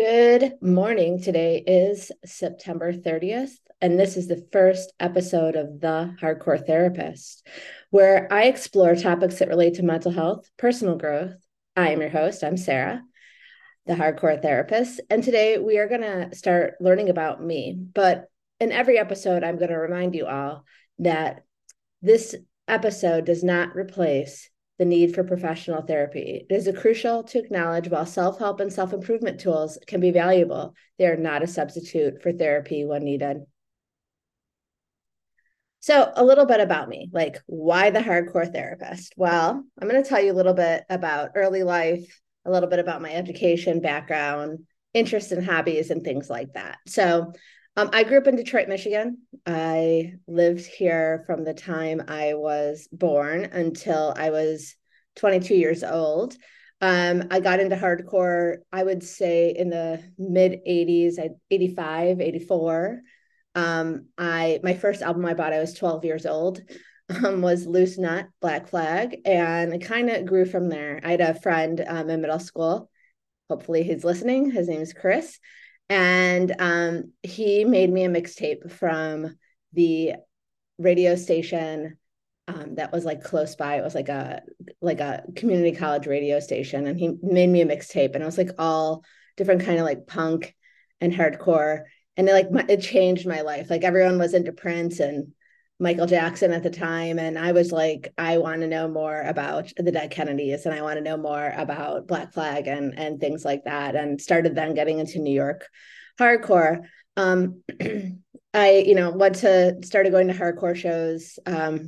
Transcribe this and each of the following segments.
Good morning. Today is September 30th, and this is the first episode of The Hardcore Therapist, where I explore topics that relate to mental health, personal growth. I am your host. I'm Sarah, the Hardcore Therapist, and today we are going to start learning about me. But in every episode, I'm going to remind you all that this episode does not replace the need for professional therapy. It is crucial to acknowledge while self-help and self-improvement tools can be valuable, they are not a substitute for therapy when needed. So a little bit about me, like why the Hardcore Therapist? Well, I'm going to tell you a little bit about early life, a little bit about my education background, interests and hobbies and things like that. So I grew up in Detroit, Michigan. I lived here from the time I was born until I was 22 years old. I got into hardcore, I would say in the mid 80s, 85, 84. My first album I bought, I was 12 years old, was Loose Nut, Black Flag, and it kind of grew from there. I had a friend in middle school. Hopefully he's listening. His name is Chris. And he made me a mixtape from the radio station that was like close by. It was like a community college radio station. And he made me a mixtape, and it was like all different kind of like punk and hardcore. And it changed my life. Like everyone was into Prince and Michael Jackson at the time. And I was like, I want to know more about the Dead Kennedys, and I want to know more about Black Flag and things like that. And started then getting into New York hardcore. I started going to hardcore shows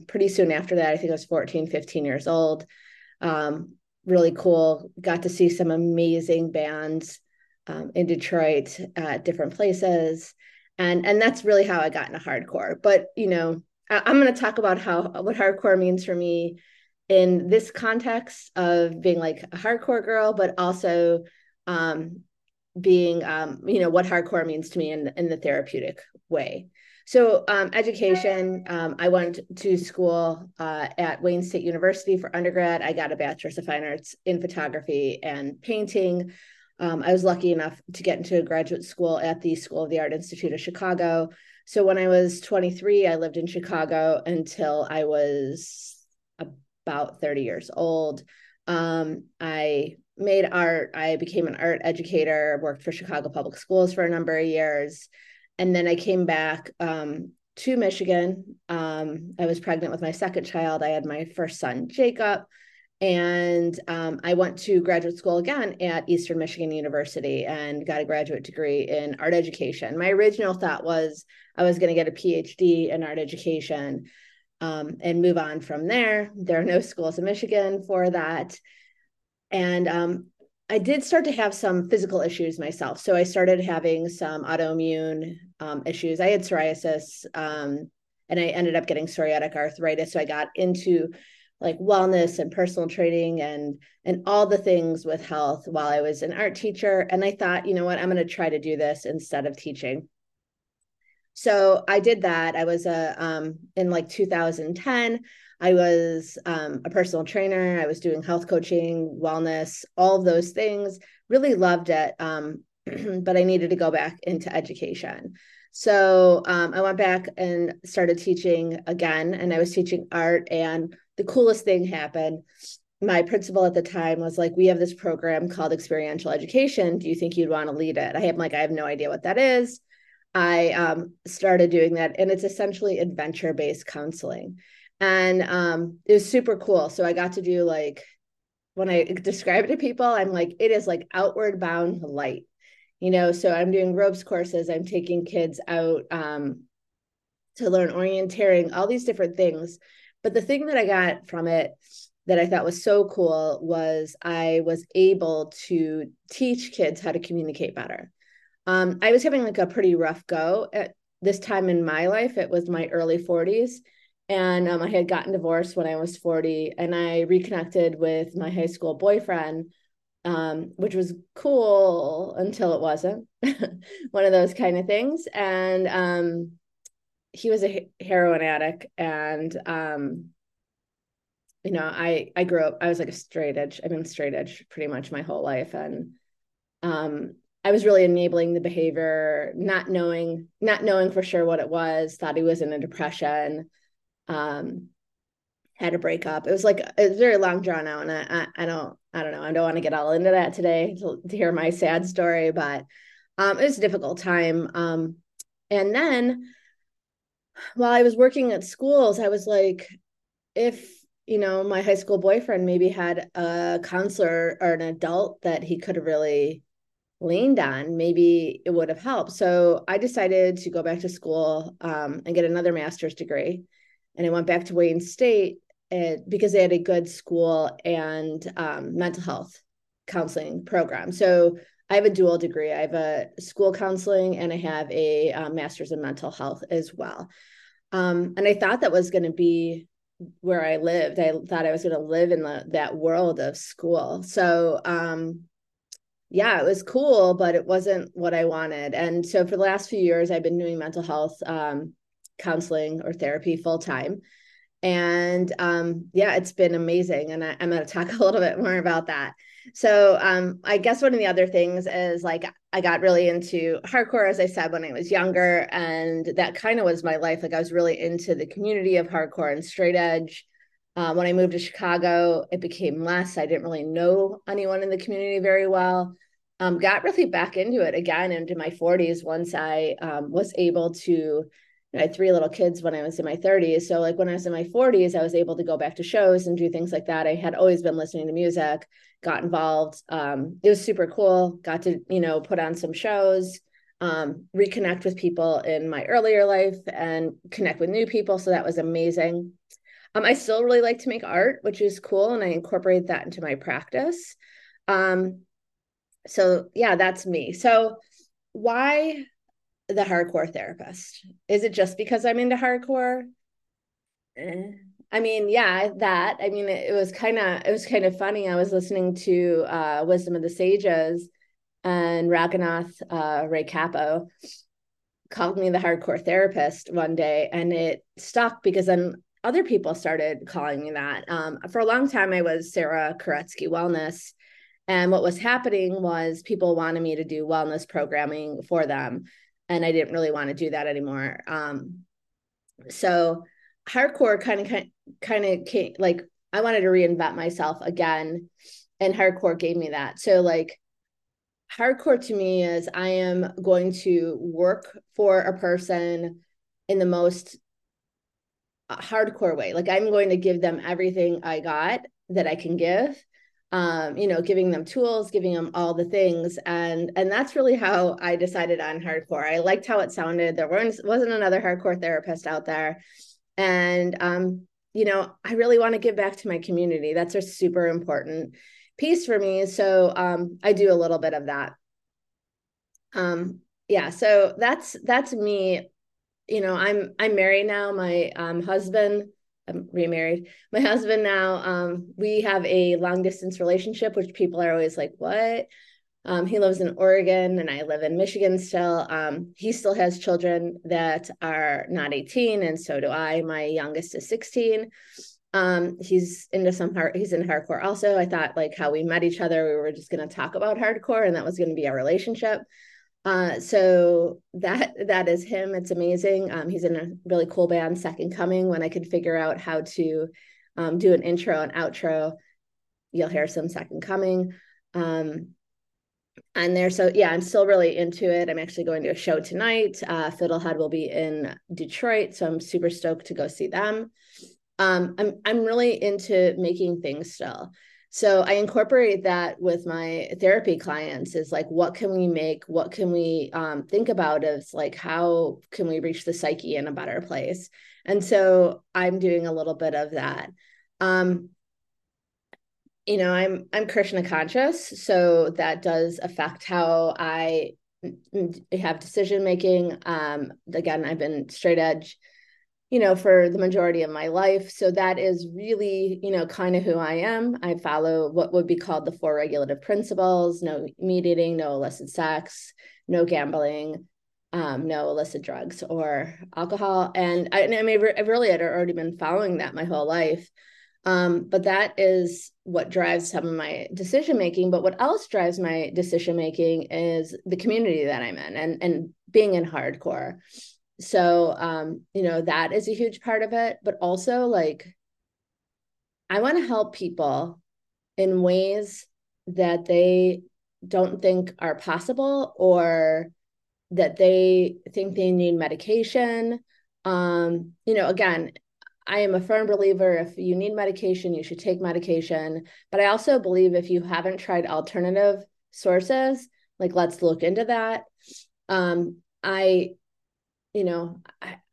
pretty soon after that. I think I was 14, 15 years old. Really cool. Got to see some amazing bands in Detroit at different places. And that's really how I got into hardcore. But, you know, I'm going to talk about what hardcore means for me in this context of being like a hardcore girl, but also being, what hardcore means to me in the therapeutic way. So education, I went to school at Wayne State University for undergrad. I got a bachelor's of fine arts in photography and painting. I was lucky enough to get into a graduate school at the School of the Art Institute of Chicago. So when I was 23, I lived in Chicago until I was about 30 years old. I made art. I became an art educator, worked for Chicago Public Schools for a number of years. And then I came back to Michigan. I was pregnant with my second child. I had my first son, Jacob. And I went to graduate school again at Eastern Michigan University and got a graduate degree in art education. My original thought was I was going to get a PhD in art education and move on from there. There are no schools in Michigan for that. And I did start to have some physical issues myself. So I started having some autoimmune issues. I had psoriasis and I ended up getting psoriatic arthritis. So I got into like wellness and personal training and all the things with health while I was an art teacher. And I thought, you know what, I'm going to try to do this instead of teaching. So I did that. I was in like 2010, I was a personal trainer. I was doing health coaching, wellness, all of those things. Really loved it, but I needed to go back into education. So I went back and started teaching again, and I was teaching art. And the coolest thing happened. My principal at the time was like, we have this program called experiential education. Do you think you'd want to lead it? I have no idea what that is. I started doing that, and it's essentially adventure-based counseling. And it was super cool. So I got to do when I describe it to people, I'm like, it is like outward bound light, you know? So I'm doing ropes courses. I'm taking kids out to learn orienteering, all these different things. But the thing that I got from it that I thought was so cool was I was able to teach kids how to communicate better. I was having a pretty rough go at this time in my life. It was my early 40s, and I had gotten divorced when I was 40, and I reconnected with my high school boyfriend, which was cool until it wasn't. One of those kind of things. And he was a heroin addict, and I grew up, I was like a straight edge. I've been straight edge pretty much my whole life. And I was really enabling the behavior, not knowing for sure what it was, thought he was in a depression, had a breakup. It was very long, drawn out. And I don't know. I don't want to get all into that today to hear my sad story, but it was a difficult time. And then while I was working at schools, I was like, if, you know, my high school boyfriend maybe had a counselor or an adult that he could have really leaned on, maybe it would have helped. So I decided to go back to school and get another master's degree. And I went back to Wayne State because they had a good school and mental health counseling program. So I have a dual degree. I have a school counseling and I have a master's in mental health as well. And I thought that was going to be where I lived. I thought I was going to live in that world of school. So yeah, it was cool, but it wasn't what I wanted. And so for the last few years, I've been doing mental health counseling or therapy full time. And yeah, it's been amazing. And I'm going to talk a little bit more about that. So I guess one of the other things is I got really into hardcore, as I said, when I was younger. And that kind of was my life. I was really into the community of hardcore and straight edge. When I moved to Chicago, it became less. I didn't really know anyone in the community very well. Got really back into it again into my 40s once I was able to. I had three little kids when I was in my 30s. So when I was in my 40s, I was able to go back to shows and do things like that. I had always been listening to music, got involved. It was super cool. Got to, put on some shows, reconnect with people in my earlier life and connect with new people. So that was amazing. I still really like to make art, which is cool. And I incorporate that into my practice. So yeah, that's me. So why the hardcore therapist? Is it just because I'm into hardcore? I mean, yeah, that. I mean, it was kind of funny. I was listening to Wisdom of the Sages, and Raganath, Ray Capo, called me the hardcore therapist one day, and it stuck because then other people started calling me that. For a long time, I was Sarah Koretsky Wellness, and what was happening was people wanted me to do wellness programming for them. And I didn't really want to do that anymore. So hardcore kind of came, I wanted to reinvent myself again, and hardcore gave me that. So hardcore to me is I am going to work for a person in the most hardcore way. I'm going to give them everything I got that I can give. Giving them tools, giving them all the things. And that's really how I decided on hardcore. I liked how it sounded. There wasn't another hardcore therapist out there. And, I really want to give back to my community. That's a super important piece for me. So I do a little bit of that. Yeah, so that's me. I'm married now. My husband, I'm remarried. My husband now, we have a long distance relationship, which people are always like, what? He lives in Oregon and I live in Michigan still. He still has children that are not 18. And so do I. My youngest is 16. He's into he's in hardcore also. I thought how we met each other, we were just going to talk about hardcore and that was going to be our relationship. So that is him. It's amazing. He's in a really cool band, Second Coming. When I could figure out how to do an intro and outro, you'll hear some Second Coming on there. So yeah, I'm still really into it. I'm actually going to a show tonight. Fiddlehead will be in Detroit, so I'm super stoked to go see them. I'm really into making things still. So I incorporate that with my therapy clients is what can we make? What can we think about as how can we reach the psyche in a better place? And so I'm doing a little bit of that. I'm Krishna conscious. So that does affect how I have decision-making. Again, I've been straight edge, for the majority of my life. So that is really, kind of who I am. I follow what would be called the four regulative principles: no meat eating, no illicit sex, no gambling, no illicit drugs or alcohol. And I've really had already been following that my whole life. But that is what drives some of my decision making. But what else drives my decision making is the community that I'm in and being in hardcore. So, you know, that is a huge part of it. But also, like, I want to help people in ways that they don't think are possible, or that they think they need medication. You know, again, I am a firm believer if you need medication, you should take medication. But I also believe if you haven't tried alternative sources, like, let's look into that. You know,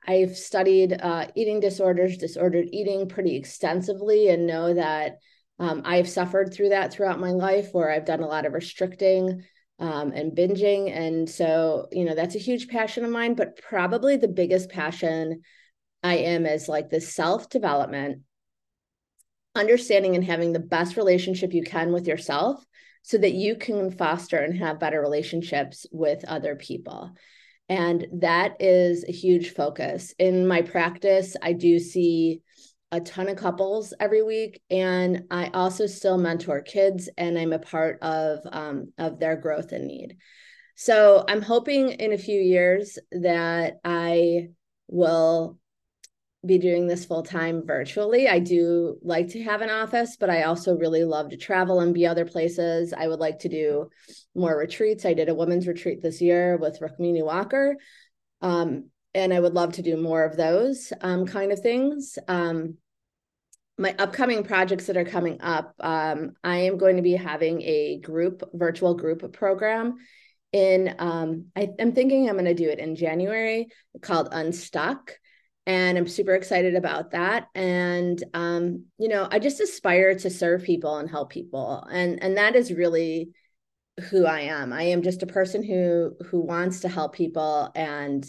I've studied eating disorders, disordered eating pretty extensively, and know that I've suffered through that throughout my life, where I've done a lot of restricting and binging. And so, you know, that's a huge passion of mine, but probably the biggest passion I am is like this self-development, understanding and having the best relationship you can with yourself so that you can foster and have better relationships with other people. And that is a huge focus. In my practice, I do see a ton of couples every week, and I also still mentor kids, and I'm a part of their growth and need. So I'm hoping in a few years that I will be doing this full time virtually. I do like to have an office, but I also really love to travel and be other places. I would like to do more retreats. I did a women's retreat this year with Rukmini Walker. And I would love to do more of those kind of things. My upcoming projects that are coming up, I am going to be having a virtual group program in, I'm thinking I'm going to do it in January, called Unstuck. And I'm super excited about that. And, you know, I just aspire to serve people and help people. And that is really who I am. I am just a person who wants to help people and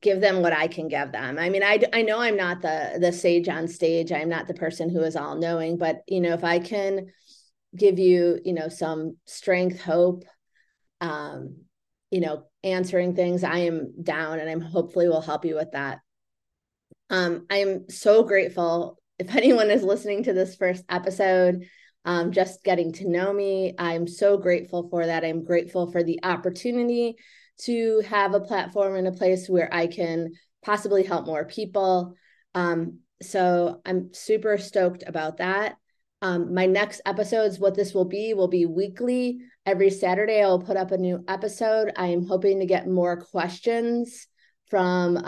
give them what I can give them. I mean, I know I'm not the sage on stage. I'm not the person who is all knowing, but, you know, if I can give you, you know, some strength, hope, you know, answering things, I am down, and I'm hopefully will help you with that. I'm so grateful. If anyone is listening to this first episode, just getting to know me, I'm so grateful for that. I'm grateful for the opportunity to have a platform and a place where I can possibly help more people. So I'm super stoked about that. My next episodes, what this will be weekly. Every Saturday, I will put up a new episode. I am hoping to get more questions from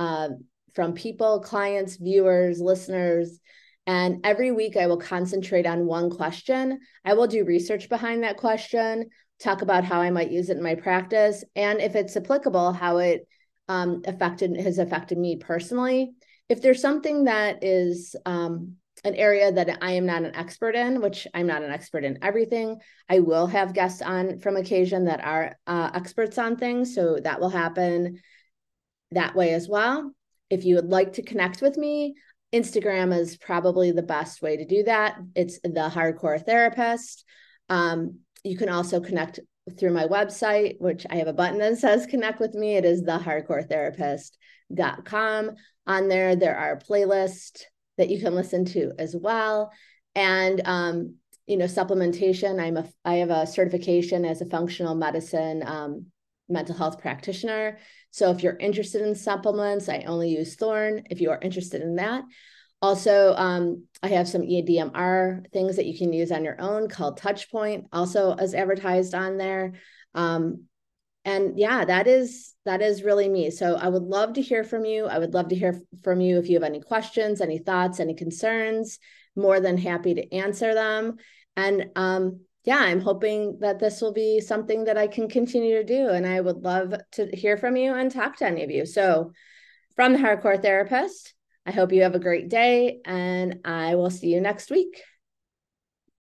people, clients, viewers, listeners. And every week, I will concentrate on one question. I will do research behind that question, talk about how I might use it in my practice, and if it's applicable, how it has affected me personally. If there's something that is an area that I am not an expert in, which I'm not an expert in everything. I will have guests on from occasion that are experts on things. So that will happen that way as well. If you would like to connect with me, Instagram is probably the best way to do that. It's The Hardcore Therapist. You can also connect through my website, which I have a button that says connect with me. It is thehardcoretherapist.com. On there, there are playlists that you can listen to as well. And, you know, supplementation, I have a certification as a functional medicine mental health practitioner. So if you're interested in supplements, I only use Thorn if you are interested in that. Also, I have some EADMR things that you can use on your own called Touchpoint, also as advertised on there. And yeah, that is really me. So I would love to hear from you. I would love to hear from you if you have any questions, any thoughts, any concerns. More than happy to answer them. And yeah, I'm hoping that this will be something that I can continue to do. And I would love to hear from you and talk to any of you. So from The Hardcore Therapist, I hope you have a great day, and I will see you next week.